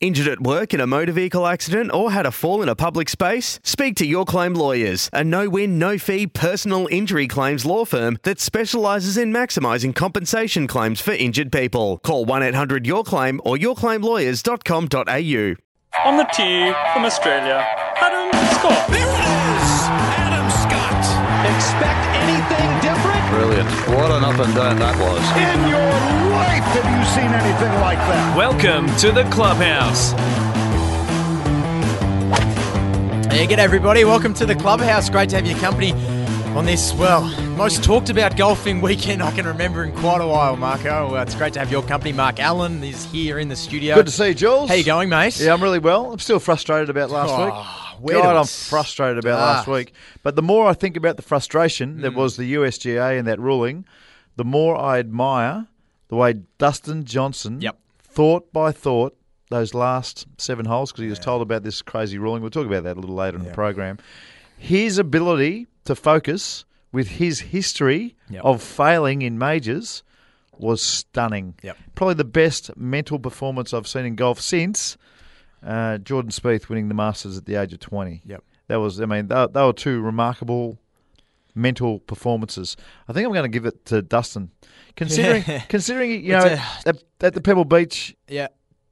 Injured at work in a motor vehicle accident or had a fall in a public space? Speak to Your Claim Lawyers, a no-win, no-fee personal injury claims law firm that specialises in maximising compensation claims for injured people. Call 1-800-YOUR-CLAIM or yourclaimlawyers.com.au. On the tee from Australia, Adam Scott. There it is! Adam Scott. Expect anything different? Brilliant. What an up and down that was. In your life, have you seen anything like that? Welcome to The Clubhouse. Hey, g'day everybody. Welcome to The Clubhouse. Great to have your company on this, well, most talked about golfing weekend I can remember in quite a while, Marco. It's great to have your company. Mark Allen is here in the studio. Good to see you, Jules. How you going, mate? Yeah, I'm really well. I'm still frustrated about last week. God, I'm frustrated about last week. But the more I think about the frustration that was the USGA and that ruling, the more I admire the way Dustin Johnson, thought by thought, those last seven holes, because he was told about this crazy ruling. We'll talk about that a little later in the program. His ability to focus with his history of failing in majors was stunning. Yep. Probably the best mental performance I've seen in golf since Jordan Spieth winning the Masters at the age of 20. Yep. That was, I mean, they were two remarkable mental performances. I think I'm going to give it to Dustin. Considering you know, at the Pebble Beach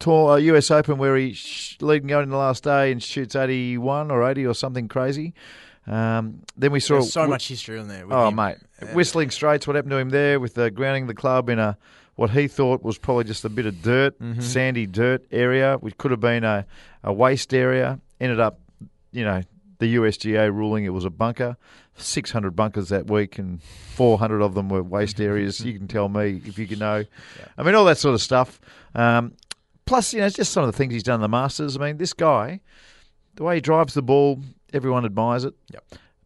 US Open where he leading going in the last day and shoots 81 or 80 or something crazy. Then we saw so much history on there. Whistling Straits, what happened to him there with grounding the club in a what he thought was probably just a bit of dirt, sandy dirt area, which could have been a waste area. Ended up, you know, the USGA ruling it was a bunker. 600 bunkers that week and 400 of them were waste areas. You can tell me if you can know. Yeah. I mean, all that sort of stuff. Plus, you know, it's just some of the things he's done in the Masters. I mean, this guy, the way he drives the ball, everyone admires it. Yep.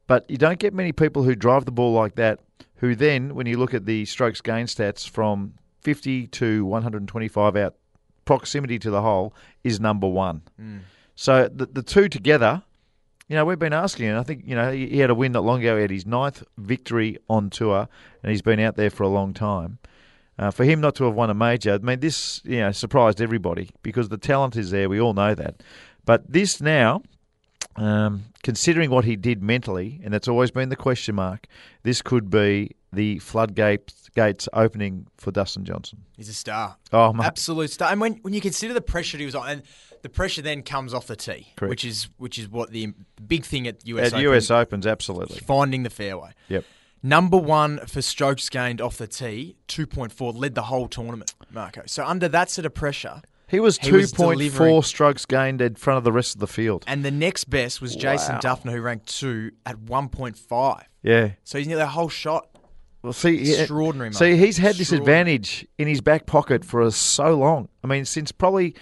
But you don't get many people who drive the ball like that who then, when you look at the strokes gain stats from 50 to 125 out, proximity to the hole is number one. Mm. So the two together... You know, we've been asking, and I think, you know, he had a win not long ago. He had his ninth victory on tour, and he's been out there for a long time. For him not to have won a major, I mean, this, you know, surprised everybody because the talent is there. We all know that. But this now, considering what he did mentally, and that's always been the question mark, this could be the floodgates opening for Dustin Johnson. He's a star. Oh, mate. Absolute star. And when you consider the pressure he was on, and the pressure then comes off the tee, correct, which is what the big thing at US Open. At US Opens, absolutely. Finding the fairway. Yep. Number one for strokes gained off the tee, 2.4, led the whole tournament, Marco. So under that sort of pressure... He was 2.4 strokes gained in front of the rest of the field. And the next best was Jason Duffner, who ranked two at 1.5. Yeah. So he's nearly a whole shot. Well, see, extraordinary. See, he's had this advantage in his back pocket for so long. I mean, since probably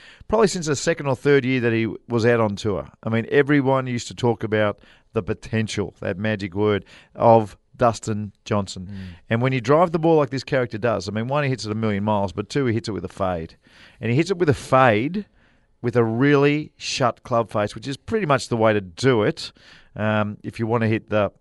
since the second or third year that he was out on tour. I mean, everyone used to talk about the potential, that magic word, of Dustin Johnson. Mm. And when you drive the ball like this character does, I mean, one, he hits it a million miles, but two, he hits it with a fade. And he hits it with a fade with a really shut club face, which is pretty much the way to do it if you want to hit the... power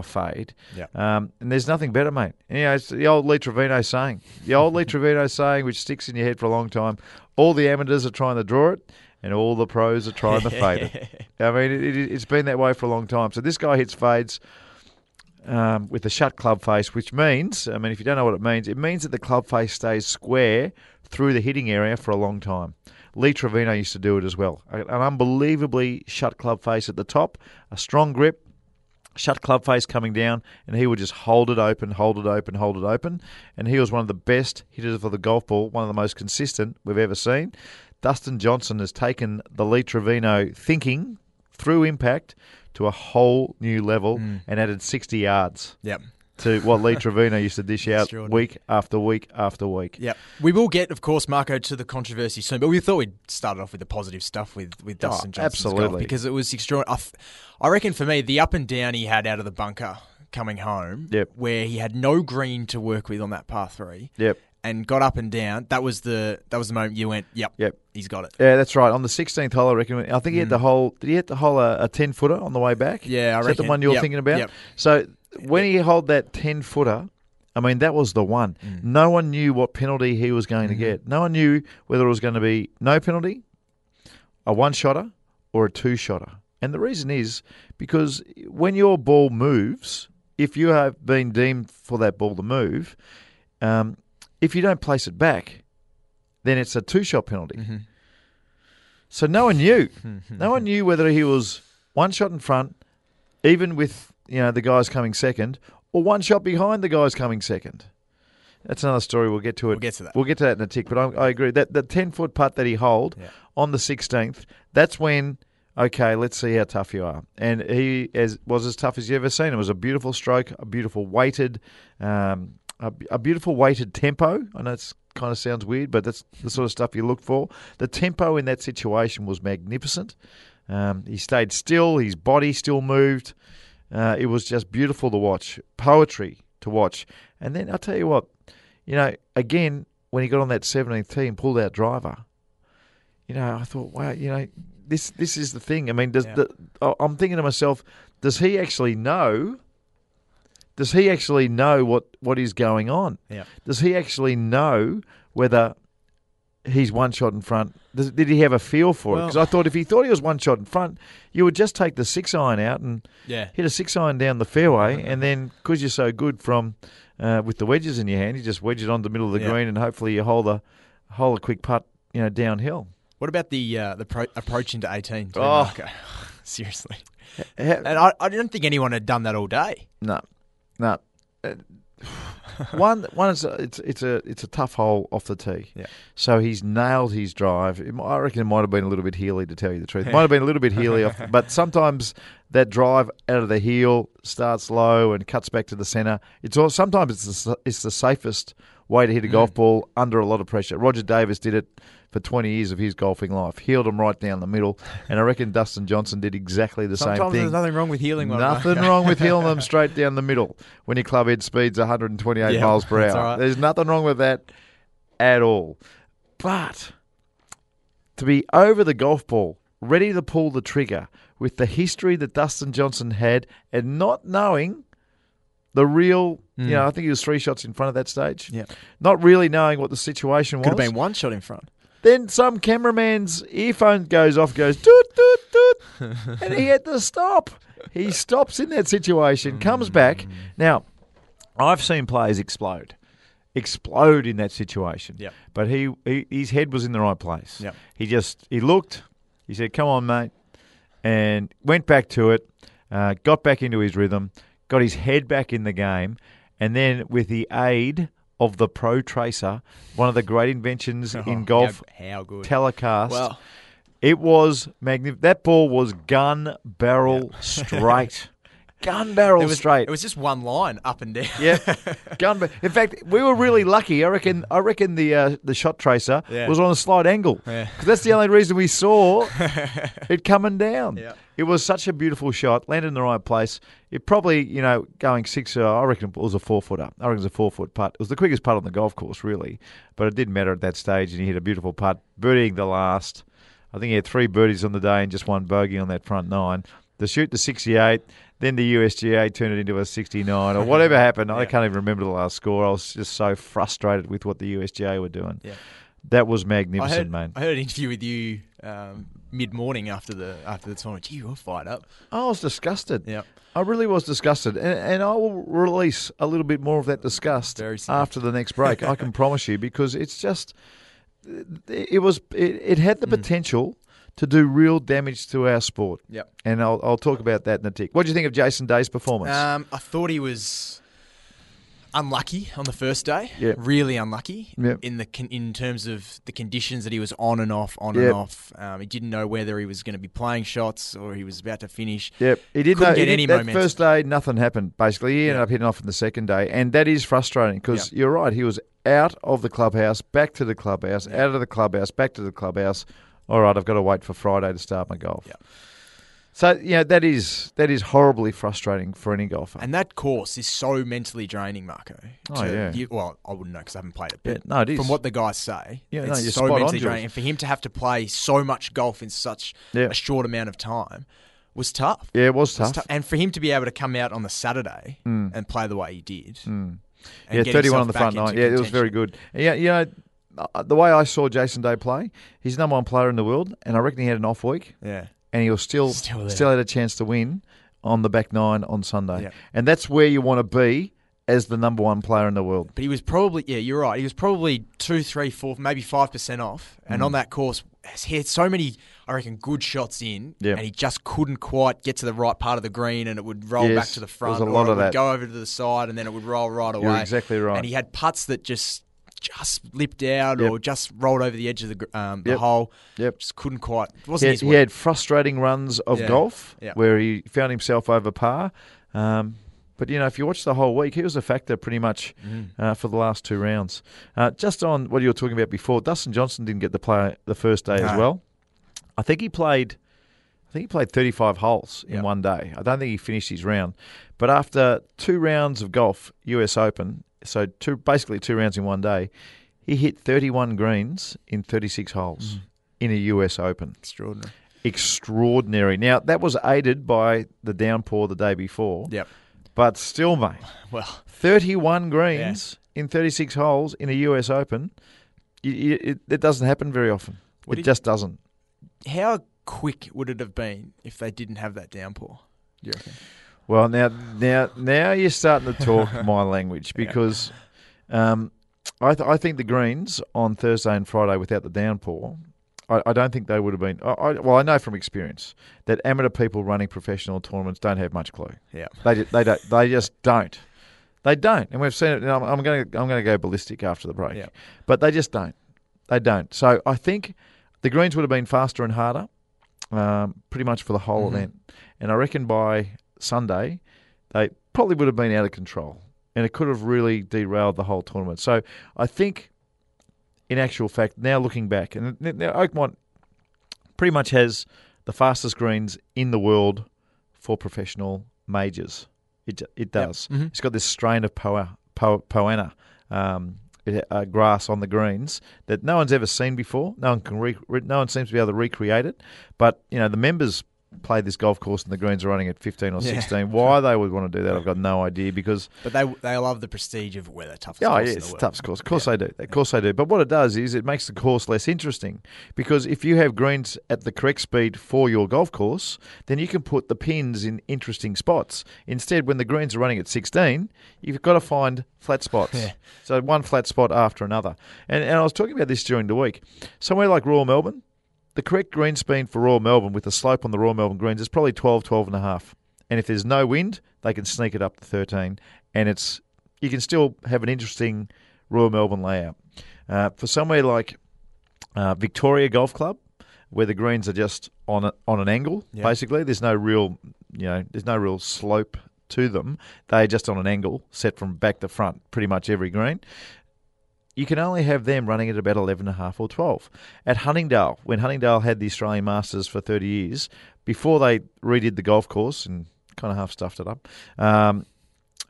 fade. Yeah. And there's nothing better, mate. You know, it's the old Lee Trevino saying. The old Lee Trevino saying, which sticks in your head for a long time, all the amateurs are trying to draw it and all the pros are trying to fade it. I mean, it's been that way for a long time. So this guy hits fades with a shut club face, which means, I mean, if you don't know what it means that the club face stays square through the hitting area for a long time. Lee Trevino used to do it as well. An unbelievably shut club face at the top, a strong grip, shut club face coming down, and he would just hold it open, hold it open, hold it open. And he was one of the best hitters for the golf ball, one of the most consistent we've ever seen. Dustin Johnson has taken the Lee Trevino thinking through impact to a whole new level and added 60 yards to what Lee Trevino used to dish out week after week after week. Yep. We will get, of course, Marco, to the controversy soon, but we thought we'd start off with the positive stuff with Dustin Johnson's golf because it was extraordinary. I reckon for me, the up and down he had out of the bunker coming home, where he had no green to work with on that par three, and got up and down, that was the moment you went, he's got it. Yeah, that's right. On the 16th hole, I reckon. I think he hit the hole. Did he hit the hole a 10-footer on the way back? Yeah, I reckon. Is that the one you're thinking about? Yep. So... when he held that 10-footer, I mean, that was the one. Mm. No one knew what penalty he was going to get. No one knew whether it was going to be no penalty, a one-shotter or a two-shotter. And the reason is because when your ball moves, if you have been deemed for that ball to move, if you don't place it back, then it's a two-shot penalty. Mm-hmm. So no one knew. No one knew whether he was one shot in front, even with the guys coming second, or one shot behind the guys coming second. That's another story. We'll get to it. We'll get to that. We'll get to that in a tick. But I agree that the 10-foot putt that he holed on the 16th, that's when, okay, let's see how tough you are. And he was as tough as you've ever seen. It was a beautiful stroke, a beautiful weighted, tempo. I know it's kind of sounds weird, but that's the sort of stuff you look for. The tempo in that situation was magnificent. He stayed still. His body still moved. It was just beautiful to watch, poetry to watch. And then I'll tell you what, again, when he got on that 17th tee and pulled out driver, I thought, wow, this is the thing. I mean, I'm thinking to myself, does he actually know what is going on? Yeah. Does he actually know whether he's one shot in front? Did he have a feel for it? Because I thought if he thought he was one shot in front, you would just take the 6-iron out and hit a 6-iron down the fairway, and then because you're so good with the wedges in your hand, you just wedge it on the middle of the green, and hopefully you hole a quick putt, downhill. What about the approach into 18? Seriously. And I don't think anyone had done that all day. No. It's a tough hole off the tee. Yeah. So he's nailed his drive. I reckon it might have been a little bit heely, to tell you the truth. Might have been a little bit heely, but sometimes that drive out of the heel starts low and cuts back to the centre. Sometimes it's the safest way to hit a golf ball under a lot of pressure. Roger Davis did it for 20 years of his golfing life. Heeled him right down the middle. And I reckon Dustin Johnson did exactly the same thing. There's nothing wrong with heeling one. Nothing wrong with heeling them straight down the middle when your club head speed's 128 miles per hour. Right. There's nothing wrong with that at all. But to be over the golf ball, ready to pull the trigger with the history that Dustin Johnson had and not knowing the real, I think he was 3 shots in front at that stage. Yeah. Not really knowing what the situation was. Could have been 1 shot in front. Then some cameraman's earphone goes off, goes doot, doot, doot, and he had to stop. He stops in that situation, comes back. Now, I've seen players explode in that situation. Yep. But his head was in the right place. Yep. He looked, he said, come on, mate, and went back to it, got back into his rhythm, got his head back in the game, and then with the aid of the Pro Tracer, one of the great inventions in golf, how good. Telecast. Wow. It was magnificent. That ball was gun barrel straight. Gun barrel straight. It was just one line up and down. Yeah. In fact, we were really lucky. I reckon the shot tracer was on a slight angle. Yeah. Cuz that's the only reason we saw it coming down. Yeah. It was such a beautiful shot, landed in the right place. It probably, going 6, I reckon it was a 4-footer. I reckon it was a 4-foot putt. It was the quickest putt on the golf course, really. But it didn't matter at that stage, and he hit a beautiful putt, birdieing the last. I think he had 3 birdies on the day and just 1 bogey on that front 9. The shoot to 68, then the USGA turned it into a 69 or whatever happened. I can't even remember the last score. I was just so frustrated with what the USGA were doing. Yeah. That was magnificent, man. I heard an interview with you mid-morning after the tournament. Gee, you were fired up. I was disgusted. Yeah. I really was disgusted. And I will release a little bit more of that disgust after the next break. I can promise you, because it's just – it had the potential – to do real damage to our sport. Yep. And I'll talk about that in a tick. What do you think of Jason Day's performance? I thought he was unlucky on the first day. Yep. Really unlucky in terms of the conditions that he was on and off. He didn't know whether he was going to be playing shots or he was about to finish. Yep. He didn't get any momentum. That first day, nothing happened, basically. He ended up hitting off on the second day. And that is frustrating because you're right. He was out of the clubhouse, back to the clubhouse, out of the clubhouse, back to the clubhouse. All right, I've got to wait for Friday to start my golf. Yeah. So, that is horribly frustrating for any golfer. And that course is so mentally draining, Marco. I wouldn't know because I haven't played it. But it is. From what the guys say, it's you're so mentally draining. And for him to have to play so much golf in such a short amount of time was tough. Yeah, it was tough. And for him to be able to come out on the Saturday and play the way he did. 31 on the front nine. Yeah, it was very good. Yeah, the way I saw Jason Day play, he's the number one player in the world, and I reckon he had an off week. Yeah. And he was still had a chance to win on the back nine on Sunday. Yeah. And that's where you want to be as the number one player in the world. But he was probably, yeah, you're right. He was probably 2, 3, 4, maybe 5% off. And on that course, he had so many, I reckon, good shots in, and he just couldn't quite get to the right part of the green, and it would roll back to the front, or it would go over to the side, and then it would roll right away. You're exactly right. And he had putts that just lipped out or just rolled over the edge of the hole. Yep. Just couldn't quite. He had frustrating runs of golf where he found himself over par. But, you know, if you watch the whole week, he was a factor pretty much for the last two rounds. Just on what you were talking about before, Dustin Johnson didn't get to play the first day as well. I think he played 35 holes in one day. I don't think he finished his round. But after two rounds of golf, US Open, so basically two rounds in one day, he hit 31 greens in 36 holes in a US Open. Extraordinary. Now, that was aided by the downpour the day before. Yep. But still, mate, 31 greens in 36 holes in a US Open, it doesn't happen very often. It just doesn't. How quick would it have been if they didn't have that downpour? Do you reckon? Well, now you're starting to talk my language because I think the greens on Thursday and Friday without the downpour, I don't think they would have been. I know from experience that amateur people running professional tournaments don't have much clue. Yeah, they just don't. They don't, and we've seen it. And I'm going to go ballistic after the break. Yeah. But they just don't. They don't. So I think the greens would have been faster and harder, pretty much for the whole event. And I reckon by Sunday, they probably would have been out of control, and it could have really derailed the whole tournament. So I think, in actual fact, now looking back, and now Oakmont pretty much has the fastest greens in the world for professional majors. It does. Yep. Mm-hmm. It's got this strain of poana grass on the greens that no one's ever seen before. No one seems to be able to recreate it. But you know, the members play this golf course and the greens are running at 15 or 16. Why they would want to do that, I've got no idea. But they love the prestige of the toughest course in the world. It's the toughest course. Of course they do. But what it does is it makes the course less interesting, because if you have greens at the correct speed for your golf course, then you can put the pins in interesting spots. Instead, when the greens are running at 16, you've got to find flat spots. Yeah. So one flat spot after another. And I was talking about this during the week. Somewhere like Royal Melbourne, the correct green speed for Royal Melbourne with the slope on the Royal Melbourne greens is probably 12.5. And if there's no wind, they can sneak it up to 13. And you can still have an interesting Royal Melbourne layout. For somewhere like Victoria Golf Club, where the greens are just on an angle, basically, there's no real slope to them. They're just on an angle set from back to front, pretty much every green. You can only have them running at about 11.5 or 12. At Huntingdale, when Huntingdale had the Australian Masters for 30 years, before they redid the golf course and kind of half-stuffed it up,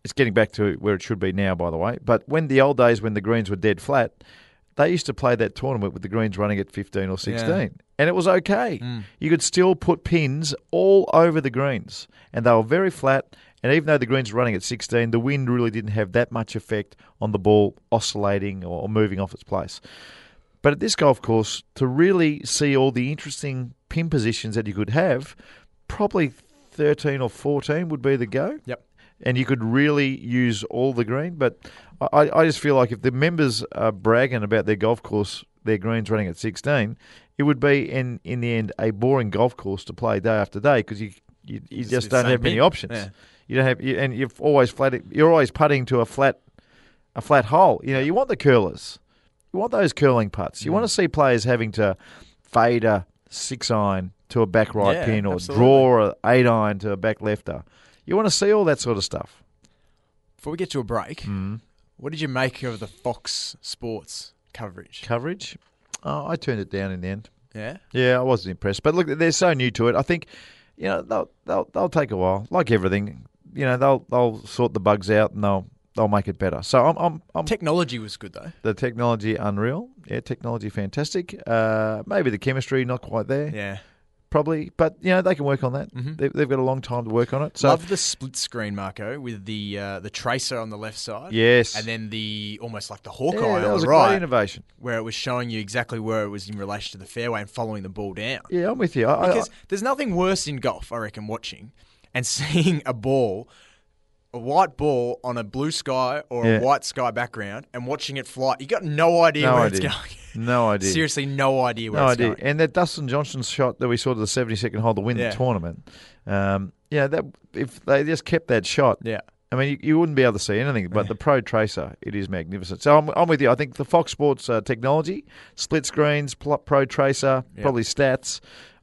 it's getting back to where it should be now, by the way, but when the old days when the greens were dead flat, they used to play that tournament with the greens running at 15 or 16, and it was okay. You could still put pins all over the greens, and they were very flat. And even though the greens were running at 16, the wind really didn't have that much effect on the ball oscillating or moving off its place. But at this golf course, to really see all the interesting pin positions that you could have, probably 13 or 14 would be the go. Yep. And you could really use all the green. But I just feel like if the members are bragging about their golf course, their greens running at 16, it would be, in the end, a boring golf course to play day after day, because you just don't have many options. Yeah. You don't have, and you've always flat. You're always putting to a flat hole. You know, you want the curlers, you want those curling putts. You want to see players having to fade a 6-iron to a back right pin, or draw a 8-iron to a back lefter. You want to see all that sort of stuff. Before we get to a break, what did you make of the Fox Sports coverage? Oh, I turned it down in the end. Yeah, I wasn't impressed. But look, they're so new to it. I think, you know, they'll take a while, like everything. You know, they'll sort the bugs out and they'll make it better. So technology was good though. The technology, unreal. Yeah, technology fantastic. Maybe the chemistry not quite there. Yeah, probably. But, you know, they can work on that. Mm-hmm. They've got a long time to work on it. So. Love the split screen, Marco, with the tracer on the left side. Yes. And then the almost like the Hawkeye on the right. That was a great innovation. Where it was showing you exactly where it was in relation to the fairway and following the ball down. Yeah, I'm with you. Because there's nothing worse in golf, I reckon, watching and seeing a ball... a white ball on a blue sky or a white sky background and watching it fly. You got no idea where it's going. No idea. Seriously, no idea where it's going. And that Dustin Johnson shot that we saw to the 72nd hole to win the tournament, that if they just kept that shot, I mean, you wouldn't be able to see anything. But the Pro Tracer, it is magnificent. So I'm with you. I think the Fox Sports technology, split screens, Pro Tracer, probably stats,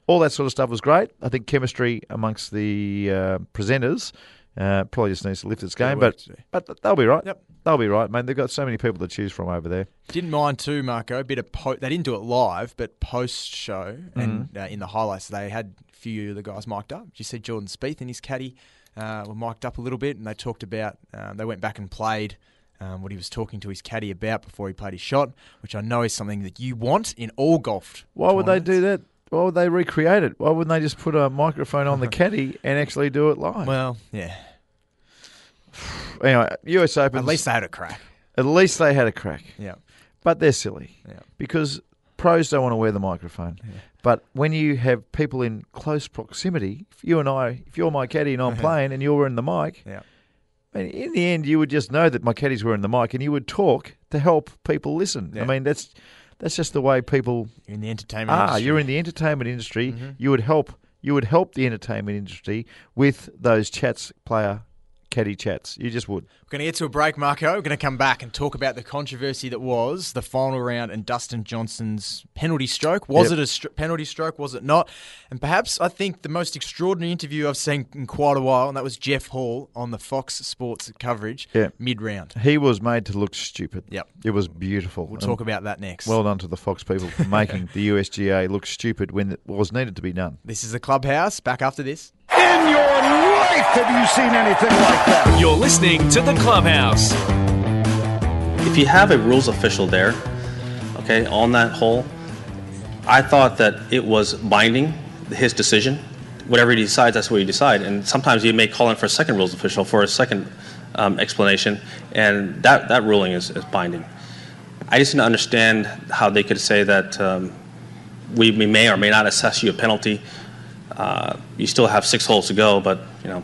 all that sort of stuff was great. I think chemistry amongst the presenters probably just needs to lift its game, but they'll be right. Yep. They'll be right, mate. They've got so many people to choose from over there. Didn't mind too, Marco. A bit of they didn't do it live, but post show and in the highlights they had a few of the guys mic'd up. You see Jordan Spieth and his caddy were mic'd up a little bit, and they talked about they went back and played what he was talking to his caddy about before he played his shot, which I know is something that you want in all golf. Why would they do that? Why would they recreate it? Why wouldn't they just put a microphone on the caddy and actually do it live? Well, yeah. Anyway, US Open. At least they had a crack. At least they had a crack. Yeah. But they're silly. Yeah. Because pros don't want to wear the microphone. Yeah. But when you have people in close proximity, if you're my caddy and I'm playing and you're wearing the mic, I mean, in the end, you would just know that my caddy's wearing the mic and you would talk to help people listen. Yeah. I mean, that's just the way people in the entertainment industry. You're in the entertainment industry. Mm-hmm. You would help the entertainment industry with those chats, player caddy chats. You just would. We're going to get to a break, Marco. We're going to come back and talk about the controversy that was the final round and Dustin Johnson's penalty stroke. Was it a penalty stroke? Was it not? And perhaps I think the most extraordinary interview I've seen in quite a while, and that was Jeff Hall on the Fox Sports coverage mid-round. He was made to look stupid. Yep. It was beautiful. We'll talk about that next. Well done to the Fox people for making the USGA look stupid when it was needed to be done. This is the Clubhouse. Back after this. In your life, have you seen anything like that? You're listening to The Clubhouse. If you have a rules official there, okay, on that hole, I thought that it was binding, his decision. Whatever he decides, that's what you decide. And sometimes you may call in for a second rules official for a second explanation, and that ruling is binding. I just didn't understand how they could say that we may or may not assess you a penalty. You still have 6 holes to go, but you know,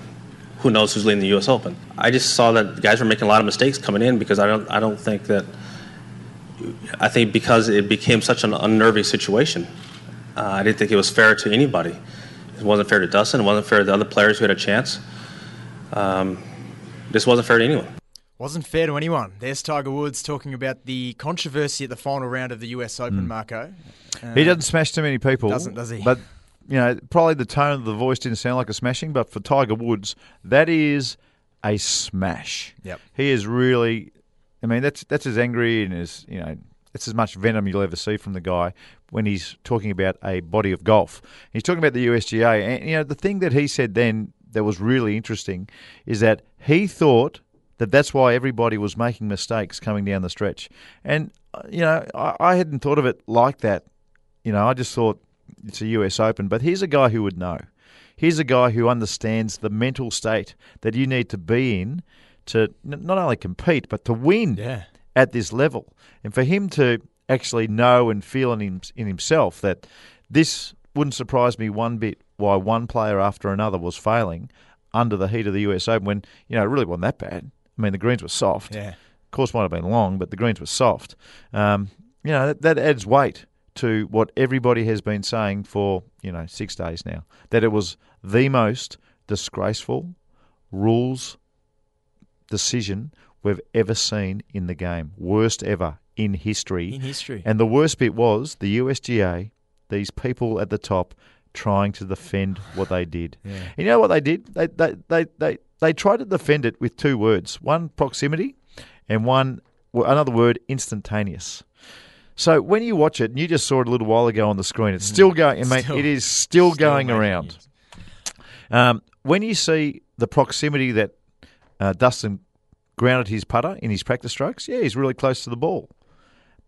who knows who's leading the US Open. I just saw that the guys were making a lot of mistakes coming in because I think because it became such an unnerving situation, I didn't think it was fair to anybody. It wasn't fair to Dustin, it wasn't fair to the other players who had a chance. This wasn't fair to anyone. Wasn't fair to anyone. There's Tiger Woods talking about the controversy at the final round of the US Open, Marco. He doesn't smash too many people. Doesn't, does he? But you know, probably the tone of the voice didn't sound like a smashing, but for Tiger Woods, that is a smash. Yep. He is really, I mean, that's as angry and as, you know, it's as much venom you'll ever see from the guy when he's talking about a body of golf. He's talking about the USGA, and, you know, the thing that he said then that was really interesting is that he thought that that's why everybody was making mistakes coming down the stretch. And, you know, I hadn't thought of it like that. You know, I just thought, it's a US Open, but here's a guy who would know. Here's a guy who understands the mental state that you need to be in to not only compete, but to win at this level. And for him to actually know and feel in himself that this wouldn't surprise me one bit why one player after another was failing under the heat of the US Open when, you know, it really wasn't that bad. I mean, the greens were soft. Yeah. Of course, might have been long, but the greens were soft. You know, that adds weight to what everybody has been saying for, you know, 6 days now, that it was the most disgraceful rules decision we've ever seen in the game. Worst ever in history. In history. And the worst bit was the USGA, these people at the top trying to defend what they did. Yeah. And you know what they did? They tried to defend it with 2 words. One, proximity, and another word, instantaneous. So when you watch it, and you just saw it a little while ago on the screen, it's still going. Mate, it is still going around. When you see the proximity that Dustin grounded his putter in his practice strokes, yeah, he's really close to the ball.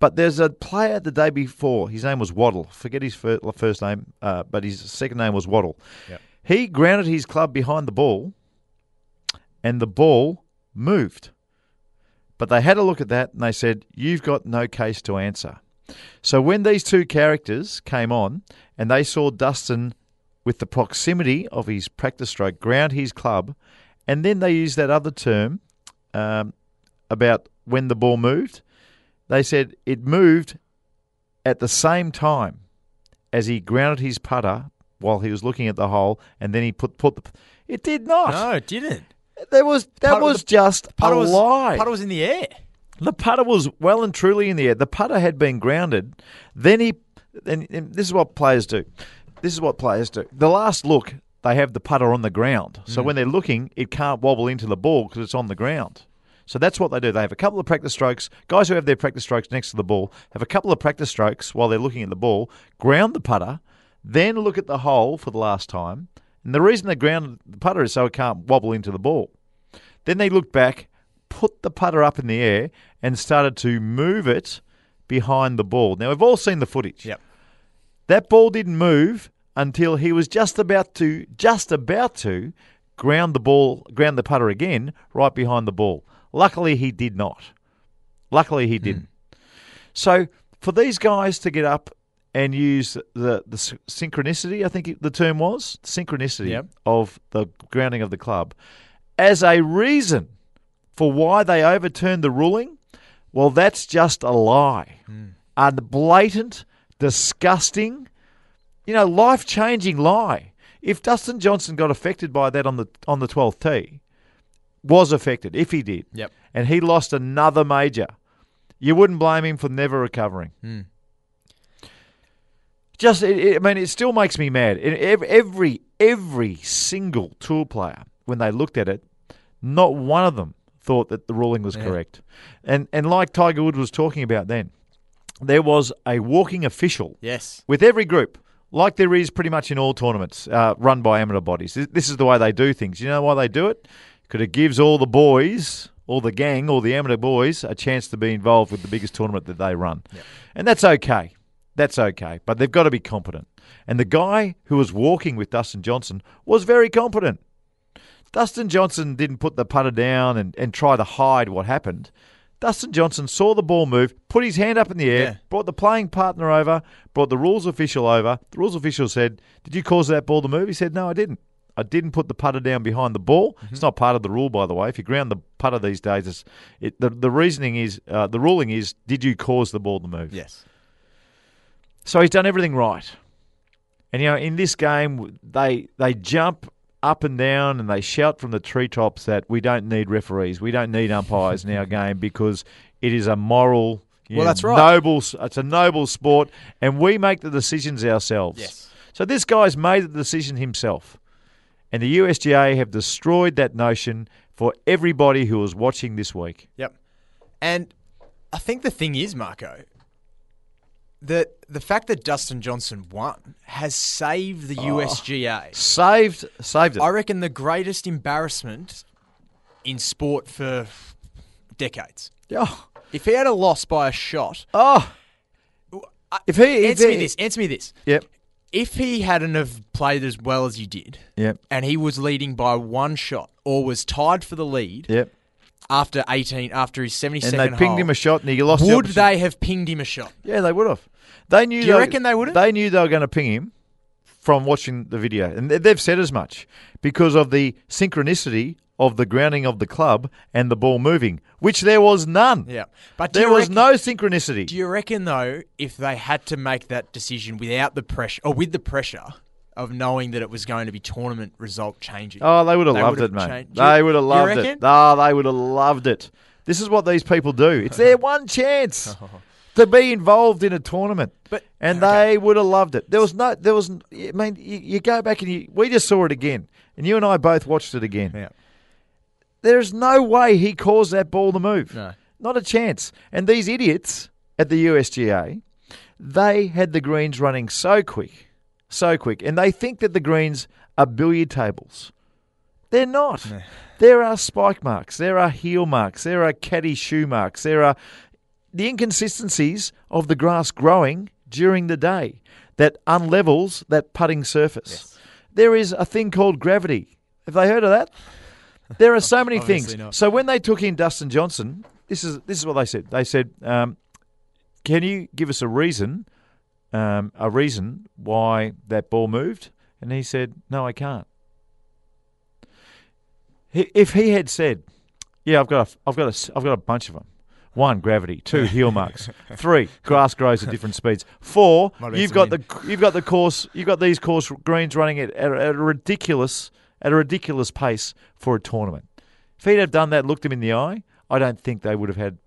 But there's a player the day before. His name was Waddle. Forget his first name, but his second name was Waddle. Yep. He grounded his club behind the ball, and the ball moved. But they had a look at that, and they said, you've got no case to answer. So when these two characters came on, and they saw Dustin, with the proximity of his practice stroke, ground his club, and then they used that other term about when the ball moved. They said it moved at the same time as he grounded his putter while he was looking at the hole, and then he put the. It did not. No, it didn't. That was just a lie. The putter was in the air. The putter was well and truly in the air. The putter had been grounded. Then he. And this is what players do. The last look, they have the putter on the ground. So when they're looking, it can't wobble into the ball because it's on the ground. So that's what they do. They have a couple of practice strokes. Guys who have their practice strokes next to the ball have a couple of practice strokes while they're looking at the ball, ground the putter, then look at the hole for the last time. And the reason they ground the putter is so it can't wobble into the ball. Then they looked back, put the putter up in the air, and started to move it behind the ball. Now, we've all seen the footage. Yep. That ball didn't move until he was just about to ground the putter again right behind the ball. Luckily, he did not. So for these guys to get up and use the synchronicity, I think the term was, of the grounding of the club, as a reason for why they overturned the ruling, well, that's just a lie. A blatant, disgusting, life-changing lie. If Dustin Johnson got affected by that on the 12th tee, was affected, if he did, and he lost another major, you wouldn't blame him for never recovering. It still makes me mad. Every single tour player, when they looked at it, not one of them thought that the ruling was correct. And like Tiger Woods was talking about then, there was a walking official with every group, like there is pretty much in all tournaments run by amateur bodies. This is the way they do things. You know why they do it? Because it gives all the boys, all the gang, all the amateur boys, a chance to be involved with the biggest tournament that they run. Yep. And that's okay. But they've got to be competent. And the guy who was walking with Dustin Johnson was very competent. Dustin Johnson didn't put the putter down and try to hide what happened. Dustin Johnson saw the ball move, put his hand up in the air, brought the playing partner over, brought the rules official over. The rules official said, did you cause that ball to move? He said, no, I didn't. I didn't put the putter down behind the ball. Mm-hmm. It's not part of the rule, by the way. If you ground the putter these days, the ruling is, did you cause the ball to move? Yes. So he's done everything right. And, in this game, they jump up and down, and they shout from the treetops that we don't need referees, we don't need umpires in our game because it is a moral, that's right. It's a noble sport, and we make the decisions ourselves. Yes. So this guy's made the decision himself, and the USGA have destroyed that notion for everybody who was watching this week. Yep. And I think the thing is, Marco, that the fact that Dustin Johnson won has saved the USGA. Saved it. I reckon the greatest embarrassment in sport for decades. Oh. If he had a loss by a shot. Oh. Answer me this. Yep. If he hadn't have played as well as he did, and he was leading by one shot or was tied for the lead. Yep. After his 72nd hole. And they pinged him a shot and he lost the opportunity. Would they have pinged him a shot? Yeah, they would have. Do you reckon they would have? They knew they were going to ping him from watching the video. And they've said as much because of the synchronicity of the grounding of the club and the ball moving, which there was none. Yeah, but there was no synchronicity. Do you reckon, though, if they had to make that decision without the pressure or with the pressure of knowing that it was going to be tournament result changing? Oh, they would have loved it, mate. They would have loved it. Oh, they would have loved it. This is what these people do. It's their one chance to be involved in a tournament, they would have loved it. You go back and we just saw it again, and you and I both watched it again. Yeah. There's no way he caused that ball to move. No. Not a chance. And these idiots at the USGA, they had the greens running so quick, and they think that the greens are billiard tables. They're not. There are spike marks. There are heel marks. There are caddy shoe marks. There are the inconsistencies of the grass growing during the day that unlevels that putting surface. Yes. There is a thing called gravity. Have they heard of that? There are so many things. Not. So when they took in Dustin Johnson, this is what they said. They said, "Can you give us a reason why that ball moved?" And he said, "No, I can't." If he had said, "Yeah, I've got a bunch of them. One, gravity. Two, heel marks. Three, grass grows at different speeds. Four, you've got these course greens running at a ridiculous pace for a tournament." If he'd have done that, looked him in the eye, I don't think they would have had.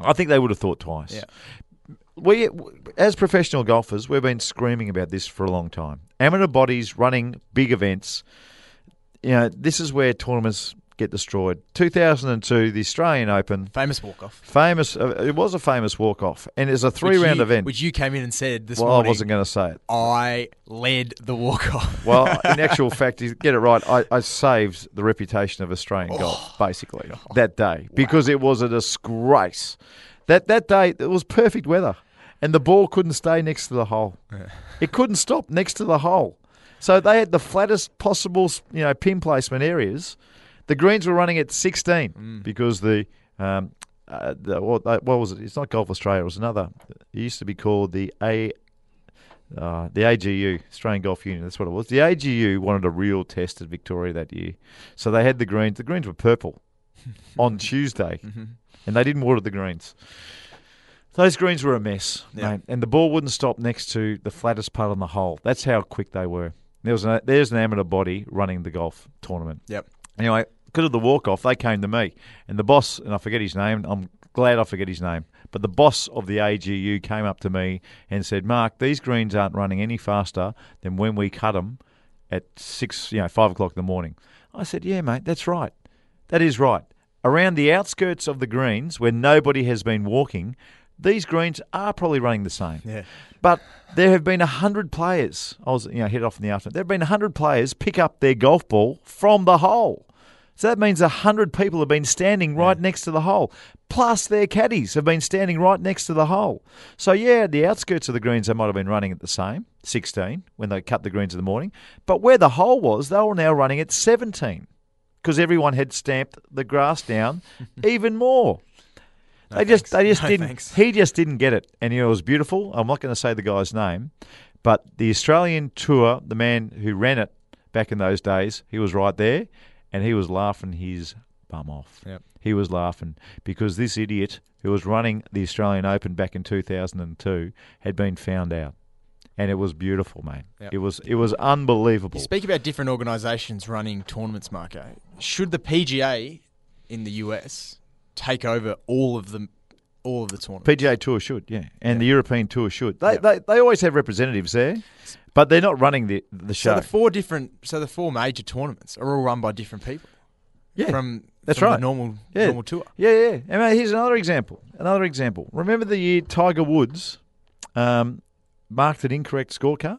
I think they would have thought twice. Yeah. We, as professional golfers, we've been screaming about this for a long time. Amateur bodies running big events. You know, this is where tournaments get destroyed. 2002, the Australian Open. Famous walk-off. It was a famous walk-off. And it's a three-round event. Which you came in and said this morning. Well, I wasn't going to say it. I led the walk-off. Well, in actual fact, you get it right, I saved the reputation of Australian golf, basically, that day. Wow. Because it was a disgrace. That day, it was perfect weather. And the ball couldn't stay next to the hole. Yeah. It couldn't stop next to the hole. So they had the flattest possible, pin placement areas. The greens were running at 16 because what was it? It's not Golf Australia. It was another. It used to be called the AGU, Australian Golf Union. That's what it was. The AGU wanted a real test at Victoria that year, so they had the greens. The greens were purple on Tuesday, and they didn't water the greens. Those greens were a mess, mate, and the ball wouldn't stop next to the flattest part on the hole. That's how quick they were. There's an amateur body running the golf tournament. Yep. Anyway. Because of the walk-off, they came to me. And the boss, and I forget his name, I'm glad I forget his name, but the boss of the AGU came up to me and said, "Mark, these greens aren't running any faster than when we cut them at 5 o'clock in the morning." I said, "Yeah, mate, that's right. That is right. Around the outskirts of the greens where nobody has been walking, these greens are probably running the same." Yeah. But there have been 100 players, I was head off in the afternoon, there have been 100 players pick up their golf ball from the hole. So that means 100 people have been standing right next to the hole, plus their caddies have been standing right next to the hole. So, the outskirts of the greens, they might have been running at the same, 16, when they cut the greens in the morning. But where the hole was, they were now running at 17 because everyone had stamped the grass down even more. He just didn't get it. And, it was beautiful. I'm not going to say the guy's name, but the Australian Tour, the man who ran it back in those days, he was right there. And he was laughing his bum off. Yep. He was laughing because this idiot who was running the Australian Open back in 2002 had been found out. And it was beautiful, mate. Yep. It was unbelievable. You speak about different organisations running tournaments, Marco. Should the PGA in the US take over all of the tournaments? PGA Tour should, and the European Tour should. They always have representatives there. But they're not running the show. So the four major tournaments are all run by different people. Yeah, that's right. The normal tour. Yeah. I mean, here's another example. Remember the year Tiger Woods marked an incorrect scorecard.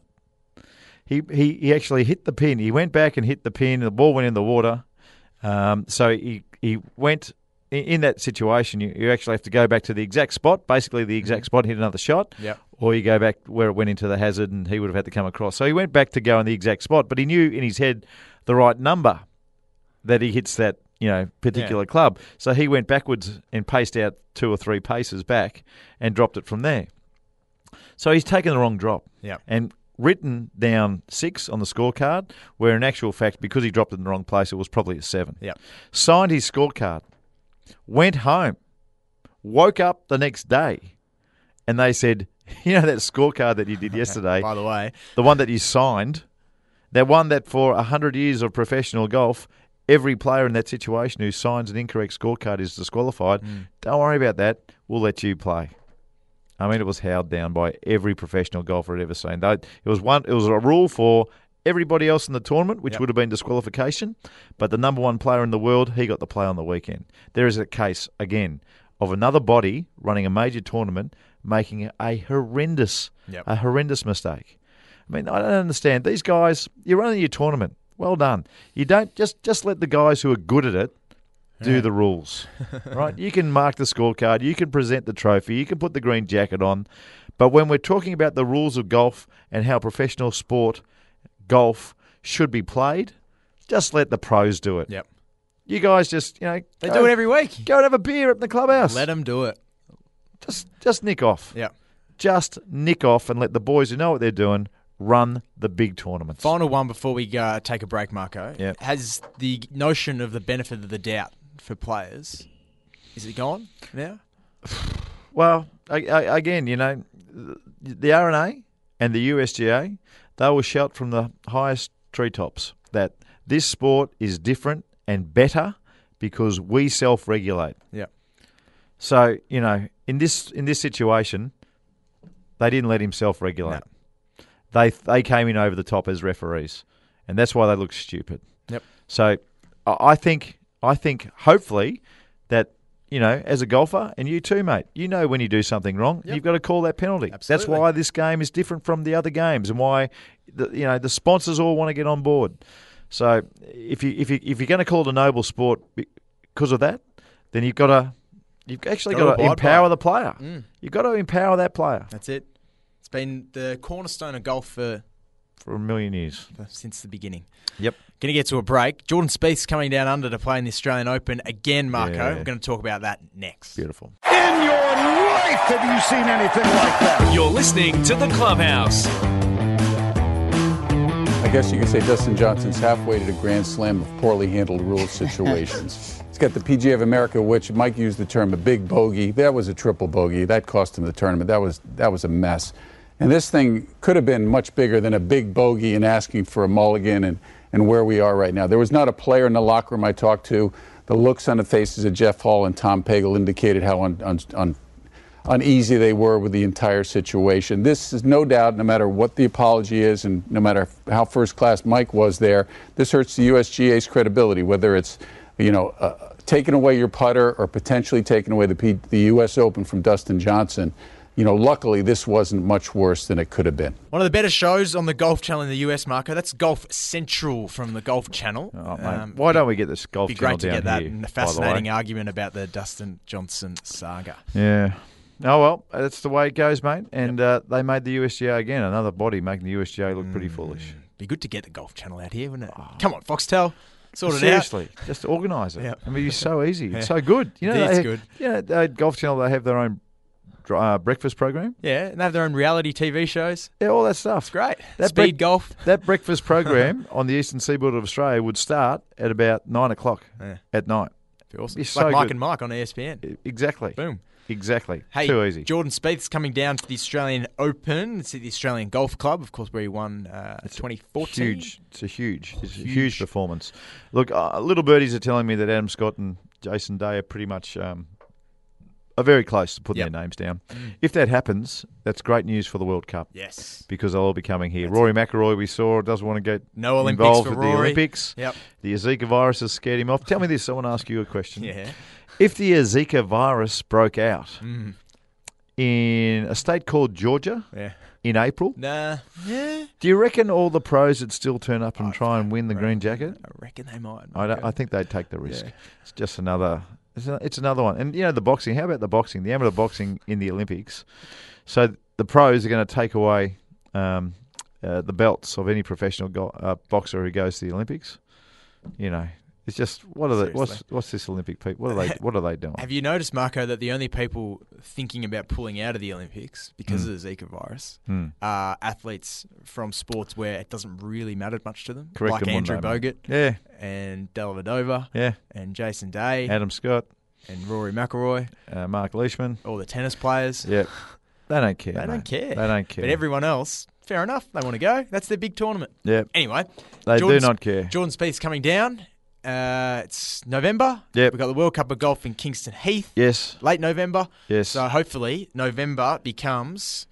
He actually hit the pin. He went back and hit the pin. The ball went in the water. So he went in that situation. You actually have to go back to the exact spot. Basically, the exact spot hit another shot. Yeah. Or you go back where it went into the hazard and he would have had to come across. So he went back to go in the exact spot, but he knew in his head the right number that he hits that particular club. So he went backwards and paced out 2 or 3 paces back and dropped it from there. So he's taken the wrong drop and written down 6 on the scorecard, where in actual fact, because he dropped it in the wrong place, it was probably a 7. Yeah. Signed his scorecard, went home, woke up the next day, and they said, that scorecard that you did yesterday, by the way, the one that you signed, that one that for 100 years of professional golf, every player in that situation who signs an incorrect scorecard is disqualified. Don't worry about that. We'll let you play. I mean, it was howled down by every professional golfer I'd ever seen. It was it was a rule for everybody else in the tournament, which would have been disqualification, but the number one player in the world, he got the play on the weekend. There is a case, again, of another body running a major tournament making a horrendous mistake. I mean, I don't understand. These guys, you're running your tournament. Well done. You don't just let the guys who are good at it do the rules, right? You can mark the scorecard, you can present the trophy, you can put the green jacket on. But when we're talking about the rules of golf and how professional sport golf should be played, just let the pros do it. Yep. You guys just, you know... They do it every week. Go and have a beer at the clubhouse. Let them do it. Just nick off. Yep. Just nick off and let the boys who know what they're doing run the big tournaments. Final one before we take a break, Marco. Yep. Has the notion of the benefit of the doubt for players, is it gone now? Well, again, you know, the R&A and the USGA, they will shout from the highest treetops that this sport is different and better because we self-regulate. Yeah. So, you know, in this situation, they didn't let him self-regulate. No. They came in over the top as referees, and that's why they look stupid. Yep. So I think hopefully that, you know, as a golfer, and you too, mate, you know when you do something wrong, yep, you've got to call that penalty. Absolutely. That's why this game is different from the other games, and why the sponsors all want to get on board. So if you're going to call it a noble sport because of that, then you've got to empower the player. Mm. You've got to empower that player. That's it. It's been the cornerstone of golf for a million years. Since the beginning. Yep. Going to get to a break. Jordan Spieth's coming down under to play in the Australian Open again, Marco. Yeah. We're going to talk about that next. Beautiful. In your life have you seen anything like that? You're listening to The Clubhouse. I guess you could say Dustin Johnson's halfway to the grand slam of poorly handled rule situations. He's got the PGA of America, which Mike used the term a big bogey. That was a triple bogey. That cost him the tournament. That was a mess. And this thing could have been much bigger than a big bogey and asking for a mulligan and where we are right now. There was not a player in the locker room I talked to. The looks on the faces of Jeff Hall and Tom Pagel indicated how uneasy they were with the entire situation. This is no doubt, no matter what the apology is and no matter how first class Mike was there, this hurts the USGA's credibility, whether it's, taking away your putter or potentially taking away the US Open from Dustin Johnson. You know, luckily, this wasn't much worse than it could have been. One of the better shows on the Golf Channel in the US, Marco. That's Golf Central from the Golf Channel. Oh, why don't we get this Golf Channel down here? It'd be great to get that fascinating argument about the Dustin Johnson saga. Yeah. Oh, well, that's the way it goes, mate. And they made the USGA again, another body making the USGA look pretty foolish. Be good to get the Golf Channel out here, wouldn't it? Oh. Come on, Foxtel. Seriously, just organise it. Yep. I mean, it's so easy. It's so good. You know, it's good. Yeah, you know, Golf Channel, they have their own breakfast program. Yeah, and they have their own reality TV shows. Yeah, all that stuff. It's great. That Speed golf. That breakfast program on the eastern seaboard of Australia would start at about 9 o'clock at night. It'd be awesome. It's like so Mike good. And Mike on ESPN. Exactly. Boom. Exactly. Hey, too easy. Jordan Spieth's coming down to the Australian Open. It's at the Australian Golf Club, of course, where he won 2014. It's a huge performance. Look, little birdies are telling me that Adam Scott and Jason Day are pretty much are very close to putting their names down. Mm. If that happens, that's great news for the World Cup. Yes. Because they'll all be coming here. That's Rory McIlroy, we saw, doesn't want to get involved with the Olympics. Yep. The Zika virus has scared him off. Tell me this. I want to ask you a question. Yeah. If the Zika virus broke out in a state called Georgia in April, do you reckon all the pros would still turn up and try and win the green jacket? I reckon they might. I think they'd take the risk. Yeah. It's just another. It's another one. And, you know, the boxing. How about the boxing? The amateur boxing in the Olympics. So the pros are going to take away the belts of any professional boxer who goes to the Olympics. You know. It's just what's this Olympic people? What are they doing? Have you noticed, Marco, that the only people thinking about pulling out of the Olympics because of the Zika virus are athletes from sports where it doesn't really matter much to them, like Andrew Bogut, and Dellavedova, and Jason Day, Adam Scott, and Rory McIlroy, Mark Leishman, all the tennis players. Yeah, they don't care. They don't care. But everyone else. Fair enough. They want to go. That's their big tournament. Yeah. Anyway, they do not care. Jordan Spieth's coming down. It's November. Yep. We've got the World Cup of Golf in Kingston Heath. Yes. Late November. Yes. So hopefully November becomes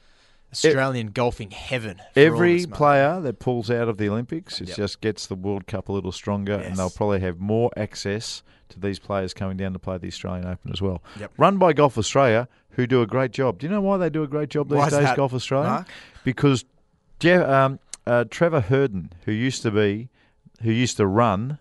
Australian golfing heaven. Every player that pulls out of the Olympics, it just gets the World Cup a little stronger, and they'll probably have more access to these players coming down to play the Australian Open as well. Yep. Run by Golf Australia, who do a great job. Do you know why they do a great job these days, Golf Australia? Because Trevor Herden, who used to be who used to run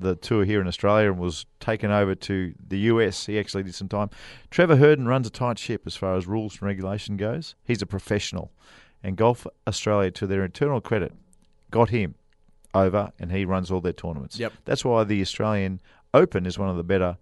the tour here in Australia and was taken over to the US. He actually did some time. Trevor Herden runs a tight ship as far as rules and regulation goes. He's a professional. And Golf Australia, to their internal credit, got him over, and he runs all their tournaments. Yep. That's why the Australian Open is one of the better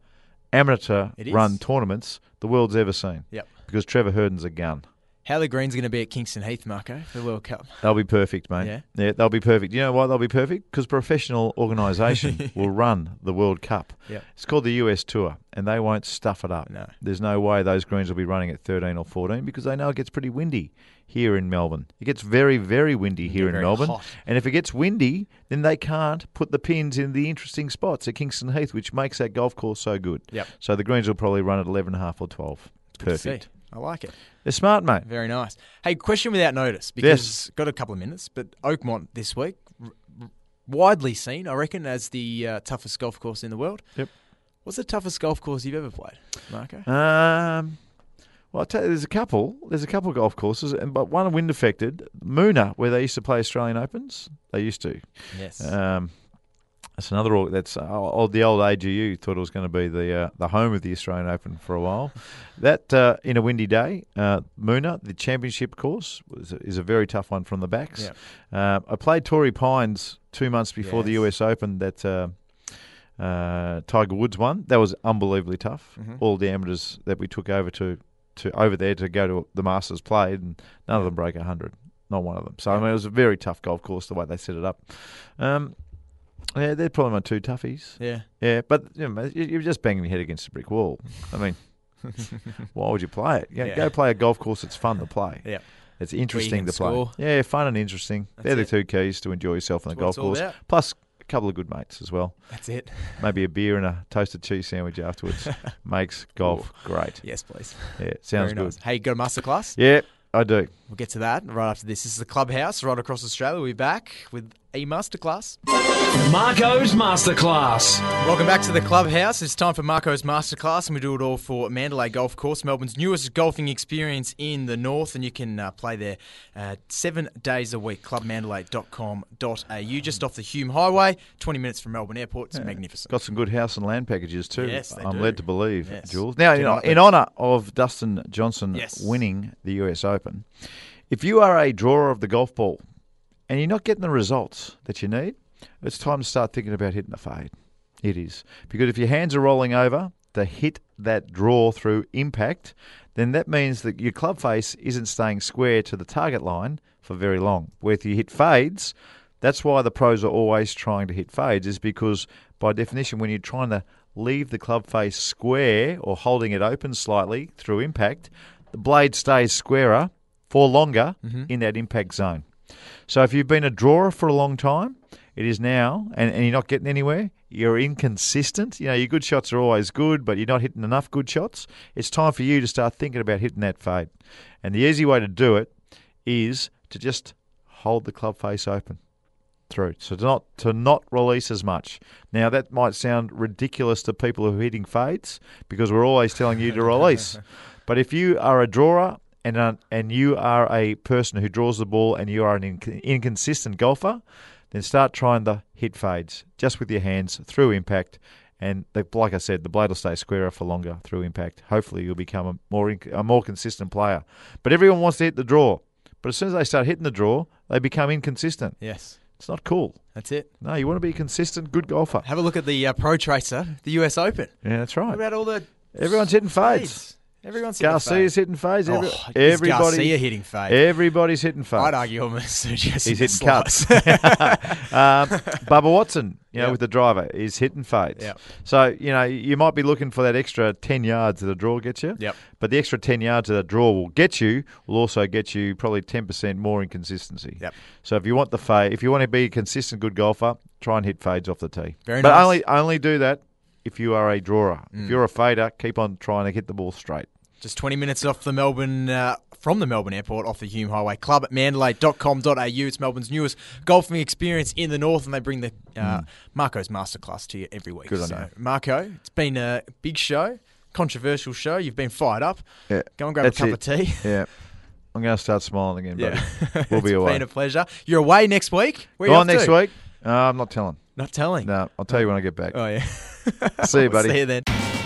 amateur-run tournaments the world's ever seen. Yep. Because Trevor Herden's a gun. How the greens going to be at Kingston Heath, Marco, for the World Cup? They'll be perfect, mate. Yeah, they'll be perfect. You know why they'll be perfect? Because professional organisation will run the World Cup. Yep. It's called the US Tour, and they won't stuff it up. No. There's no way those greens will be running at 13 or 14 because they know it gets pretty windy here in Melbourne. It gets very, very windy here in Melbourne. Hot. And if it gets windy, then they can't put the pins in the interesting spots at Kingston Heath, which makes that golf course so good. Yep. So the greens will probably run at 11.5 or 12. Perfect. I like it. They're smart, mate. Very nice. Hey, question without notice, because got a couple of minutes, but Oakmont this week, widely seen, I reckon, as the toughest golf course in the world. Yep. What's the toughest golf course you've ever played, Marco? Well, I'll tell you, there's a couple of golf courses, but one wind affected, Moona, where they used to play Australian Opens. They used to. Yes. That's another. The old AGU thought it was going to be the home of the Australian Open for a while. That in a windy day, Moona, the championship course is a very tough one from the backs. Yeah. I played Torrey Pines 2 months before the US Open that Tiger Woods won. That was unbelievably tough. Mm-hmm. All the amateurs that we took over to over there to go to the Masters played, and none of them broke 100. Not one of them. So I mean, it was a very tough golf course the way they set it up. Yeah, they're probably my two toughies. Yeah. Yeah, but you know, you're just banging your head against a brick wall. I mean, why would you play it? You know, go play a golf course that's fun to play. Yeah. It's interesting to play. Score. Yeah, fun and interesting. They're the two keys to enjoy yourself on a golf course. Plus a couple of good mates as well. That's it. Maybe a beer and a toasted cheese sandwich afterwards makes golf great. Yes, please. Yeah, sounds good. Nice. Hey, you got a masterclass? Yeah, I do. We'll get to that right after this. This is the Clubhouse right across Australia. We'll be back with a masterclass. Marco's Masterclass. Welcome back to the Clubhouse. It's time for Marco's Masterclass, and we do it all for Mandalay Golf Course, Melbourne's newest golfing experience in the north, and you can play there 7 days a week, clubmandalay.com.au, just off the Hume Highway, 20 minutes from Melbourne Airport. It's magnificent. Got some good house and land packages too. Yes, they do. I'm led to believe, Jules. Now, in honour of Dustin Johnson winning the US Open, if you are a drawer of the golf ball and you're not getting the results that you need, it's time to start thinking about hitting a fade. It is. Because if your hands are rolling over to hit that draw through impact, then that means that your club face isn't staying square to the target line for very long. Where if you hit fades, that's why the pros are always trying to hit fades, is because by definition, when you're trying to leave the club face square or holding it open slightly through impact, the blade stays squarer for longer in that impact zone. So if you've been a drawer for a long time, it is now, and you're not getting anywhere, you're inconsistent. You know, your good shots are always good, but you're not hitting enough good shots. It's time for you to start thinking about hitting that fade. And the easy way to do it is to just hold the club face open through. So to not release as much. Now, that might sound ridiculous to people who are hitting fades because we're always telling you to release. But if you are a drawer and you are a person who draws the ball and you are an inconsistent golfer, then start trying to hit fades just with your hands through impact. And like I said, the blade will stay squarer for longer through impact. Hopefully you'll become a more consistent player. But everyone wants to hit the draw. But as soon as they start hitting the draw, they become inconsistent. Yes. It's not cool. That's it. No, you want to be a consistent, good golfer. Have a look at the Pro Tracer, the US Open. Yeah, that's right. What about all the... Everyone's hitting fades. Everyone's Garcia's hitting fades. Garcia hitting fades. Everybody's hitting fades. I'd argue almost he's hitting cuts. Bubba Watson, with the driver, is hitting fades. Yep. So, you might be looking for that extra 10 yards that a draw gets you. Yep. But the extra 10 yards that a draw will also get you probably 10% more inconsistency. Yep. So if you want to be a consistent good golfer, try and hit fades off the tee. Very nice. But only do that if you are a drawer. If you're a fader, keep on trying to hit the ball straight. Just 20 minutes off from the Melbourne Airport, off the Hume Highway. Club at mandalay.com.au. It's Melbourne's newest golfing experience in the north, and they bring the Marco's Masterclass to you every week. Good on you. Marco, it's been a big show, controversial show. You've been fired up. Yeah. Go and grab a cup of tea. Yeah. I'm going to start smiling again, buddy. We'll be away. It's been a pleasure. You're away next week. Where are you off to? Next week. I'm not telling. Not telling? No, I'll tell you when I get back. Oh, yeah. See you, buddy. See you then.